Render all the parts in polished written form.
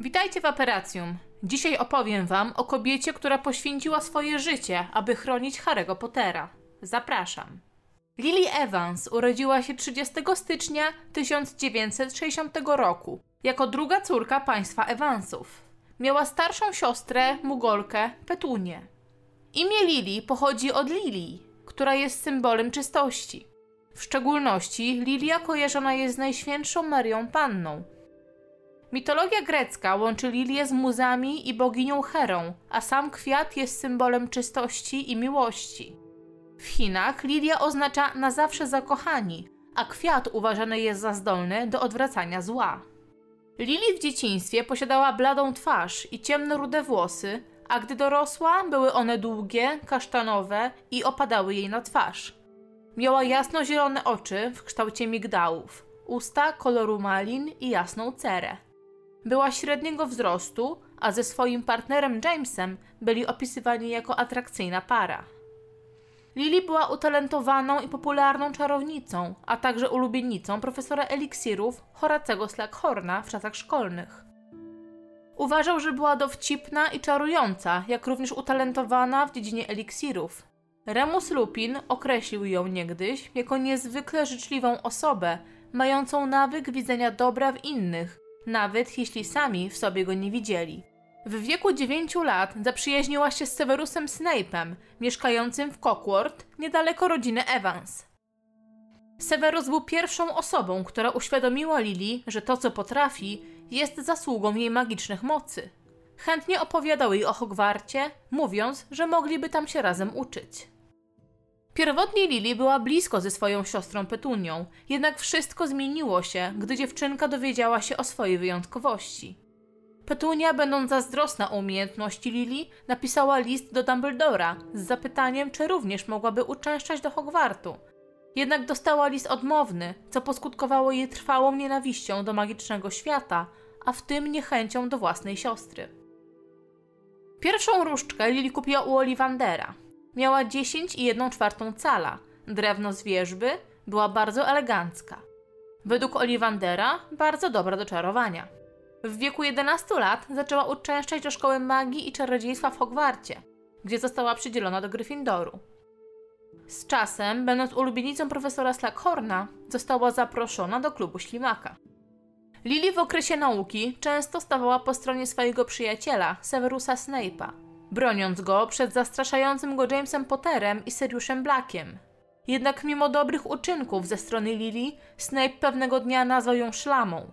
Witajcie w Aperacjum. Dzisiaj opowiem wam o kobiecie, która poświęciła swoje życie, aby chronić Harry'ego Pottera. Zapraszam. Lily Evans urodziła się 30 stycznia 1960 roku jako druga córka państwa Evansów. Miała starszą siostrę, mugolkę Petunię. Imię Lily pochodzi od lilii, która jest symbolem czystości. W szczególności lilia kojarzona jest z Najświętszą Maryą Panną. Mitologia grecka łączy lilię z muzami i boginią Herą, a sam kwiat jest symbolem czystości i miłości. W Chinach lilia oznacza na zawsze zakochani, a kwiat uważany jest za zdolny do odwracania zła. Lily w dzieciństwie posiadała bladą twarz i ciemnorude włosy, a gdy dorosła, były one długie, kasztanowe i opadały jej na twarz. Miała jasnozielone oczy w kształcie migdałów, usta koloru malin i jasną cerę. Była średniego wzrostu, a ze swoim partnerem Jamesem byli opisywani jako atrakcyjna para. Lily była utalentowaną i popularną czarownicą, a także ulubienicą profesora eliksirów Horacego Slughorna w czasach szkolnych. Uważał, że była dowcipna i czarująca, jak również utalentowana w dziedzinie eliksirów. Remus Lupin określił ją niegdyś jako niezwykle życzliwą osobę, mającą nawyk widzenia dobra w innych, nawet jeśli sami w sobie go nie widzieli. W wieku 9 lat zaprzyjaźniła się z Severusem Snape'em, mieszkającym w Cockworth, niedaleko rodziny Evans. Severus był pierwszą osobą, która uświadomiła Lily, że to, co potrafi, jest zasługą jej magicznych mocy. Chętnie opowiadał jej o Hogwarcie, mówiąc, że mogliby tam się razem uczyć. Pierwotnie Lily była blisko ze swoją siostrą Petunią, jednak wszystko zmieniło się, gdy dziewczynka dowiedziała się o swojej wyjątkowości. Petunia, będąc zazdrosna o umiejętności Lily, napisała list do Dumbledora z zapytaniem, czy również mogłaby uczęszczać do Hogwartu. Jednak dostała list odmowny, co poskutkowało jej trwałą nienawiścią do magicznego świata, a w tym niechęcią do własnej siostry. Pierwszą różdżkę Lily kupiła u Ollivandera. Miała 10,1 cala, drewno z wierzby, była bardzo elegancka. Według Ollivandera bardzo dobra do czarowania. W wieku 11 lat zaczęła uczęszczać do szkoły magii i czarodziejstwa w Hogwarcie, gdzie została przydzielona do Gryffindoru. Z czasem, będąc ulubienicą profesora Slughorna, została zaproszona do klubu ślimaka. Lily w okresie nauki często stawała po stronie swojego przyjaciela, Severusa Snape'a, broniąc go przed zastraszającym go Jamesem Potterem i Siriusem Blackiem. Jednak mimo dobrych uczynków ze strony Lily, Snape pewnego dnia nazwał ją szlamą.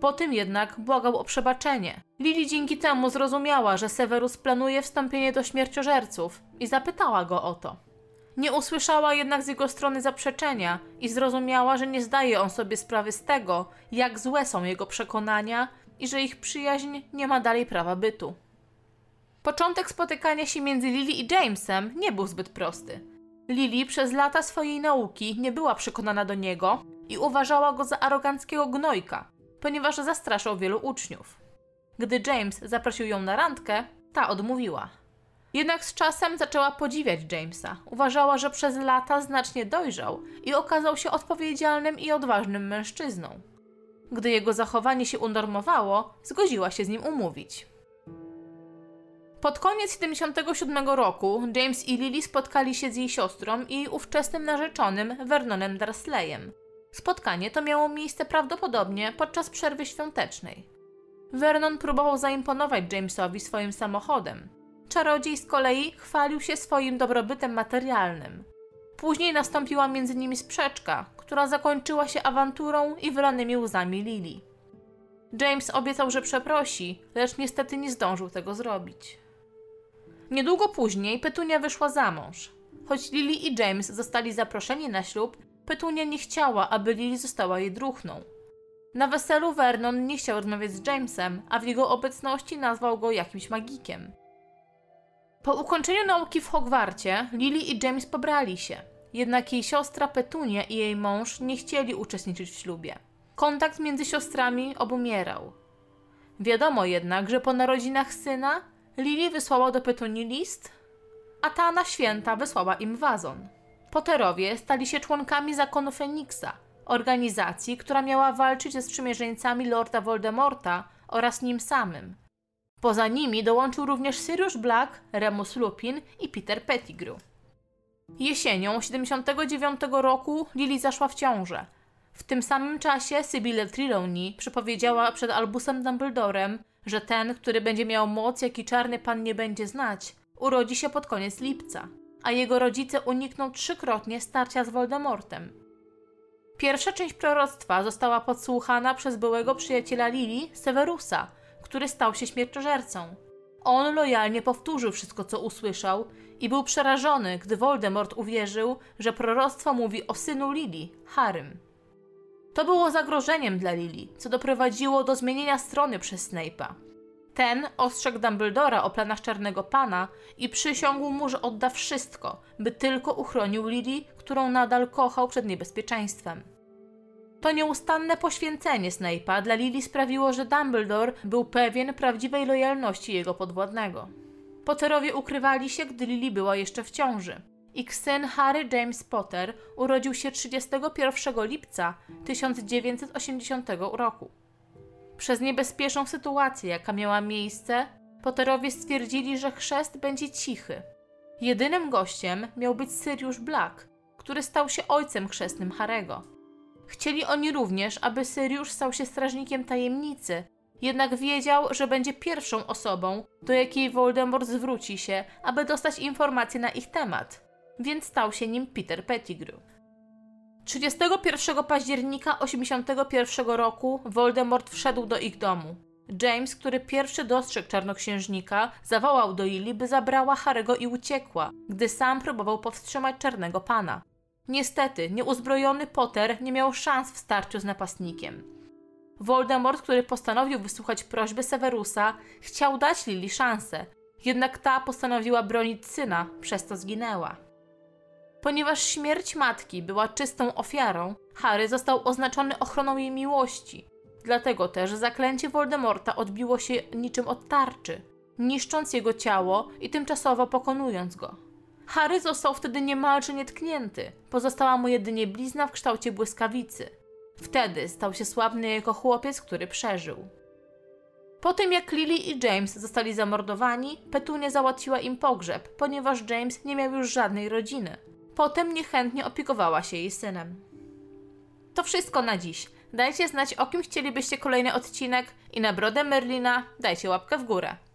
Po tym jednak błagał o przebaczenie. Lily dzięki temu zrozumiała, że Severus planuje wstąpienie do śmierciożerców i zapytała go o to. Nie usłyszała jednak z jego strony zaprzeczenia i zrozumiała, że nie zdaje on sobie sprawy z tego, jak złe są jego przekonania i że ich przyjaźń nie ma dalej prawa bytu. Początek spotykania się między Lily i Jamesem nie był zbyt prosty. Lily przez lata swojej nauki nie była przekonana do niego i uważała go za aroganckiego gnojka, ponieważ zastraszał wielu uczniów. Gdy James zaprosił ją na randkę, ta odmówiła. Jednak z czasem zaczęła podziwiać Jamesa. Uważała, że przez lata znacznie dojrzał i okazał się odpowiedzialnym i odważnym mężczyzną. Gdy jego zachowanie się unormowało, zgodziła się z nim umówić. Pod koniec 1977 roku James i Lily spotkali się z jej siostrą i jej ówczesnym narzeczonym Vernonem Dursleyem. Spotkanie to miało miejsce prawdopodobnie podczas przerwy świątecznej. Vernon próbował zaimponować Jamesowi swoim samochodem. Czarodziej z kolei chwalił się swoim dobrobytem materialnym. Później nastąpiła między nimi sprzeczka, która zakończyła się awanturą i wylanymi łzami Lily. James obiecał, że przeprosi, lecz niestety nie zdążył tego zrobić. Niedługo później Petunia wyszła za mąż. Choć Lily i James zostali zaproszeni na ślub, Petunia nie chciała, aby Lily została jej druhną. Na weselu Vernon nie chciał rozmawiać z Jamesem, a w jego obecności nazwał go jakimś magikiem. Po ukończeniu nauki w Hogwarcie Lily i James pobrali się, jednak jej siostra Petunia i jej mąż nie chcieli uczestniczyć w ślubie. Kontakt między siostrami obumierał. Wiadomo jednak, że po narodzinach syna Lily wysłała do Petunii list, a ta na święta wysłała im wazon. Potterowie stali się członkami Zakonu Feniksa, organizacji, która miała walczyć ze sprzymierzeńcami Lorda Voldemorta oraz nim samym. Poza nimi dołączył również Sirius Black, Remus Lupin i Peter Pettigrew. Jesienią 79 roku Lily zaszła w ciążę. W tym samym czasie Sybilla Trelawney przepowiedziała przed Albusem Dumbledorem, że ten, który będzie miał moc, jaki czarny pan nie będzie znać, urodzi się pod koniec lipca, a jego rodzice unikną trzykrotnie starcia z Voldemortem. Pierwsza część proroctwa została podsłuchana przez byłego przyjaciela Lily, Severusa, który stał się śmierciożercą. On lojalnie powtórzył wszystko, co usłyszał i był przerażony, gdy Voldemort uwierzył, że proroctwo mówi o synu Lily, Harrym. To było zagrożeniem dla Lily, co doprowadziło do zmienienia strony przez Snape'a. Ten ostrzegł Dumbledora o planach Czarnego Pana i przysiągł mu, że odda wszystko, by tylko uchronił Lily, którą nadal kochał, przed niebezpieczeństwem. To nieustanne poświęcenie Snape'a dla Lily sprawiło, że Dumbledore był pewien prawdziwej lojalności jego podwładnego. Potterowie ukrywali się, gdy Lily była jeszcze w ciąży. Ich syn Harry James Potter urodził się 31 lipca 1980 roku. Przez niebezpieczną sytuację, jaka miała miejsce, Potterowie stwierdzili, że chrzest będzie cichy. Jedynym gościem miał być Sirius Black, który stał się ojcem chrzestnym Harry'ego. Chcieli oni również, aby Sirius stał się strażnikiem tajemnicy, jednak wiedział, że będzie pierwszą osobą, do jakiej Voldemort zwróci się, aby dostać informacje na ich temat, więc stał się nim Peter Pettigrew. 31 października 81 roku Voldemort wszedł do ich domu. James, który pierwszy dostrzegł czarnoksiężnika, zawołał do Lily, by zabrała Harry'ego i uciekła, gdy sam próbował powstrzymać Czarnego Pana. Niestety, nieuzbrojony Potter nie miał szans w starciu z napastnikiem. Voldemort, który postanowił wysłuchać prośby Severusa, chciał dać Lily szansę, jednak ta postanowiła bronić syna, przez to zginęła. Ponieważ śmierć matki była czystą ofiarą, Harry został oznaczony ochroną jej miłości. Dlatego też zaklęcie Voldemorta odbiło się niczym od tarczy, niszcząc jego ciało i tymczasowo pokonując go. Harry został wtedy niemalże nietknięty, pozostała mu jedynie blizna w kształcie błyskawicy. Wtedy stał się sławny jako chłopiec, który przeżył. Po tym, jak Lily i James zostali zamordowani, Petunia załatwiła im pogrzeb, ponieważ James nie miał już żadnej rodziny. Potem niechętnie opiekowała się jej synem. To wszystko na dziś. Dajcie znać, o kim chcielibyście kolejny odcinek i na brodę Merlina dajcie łapkę w górę.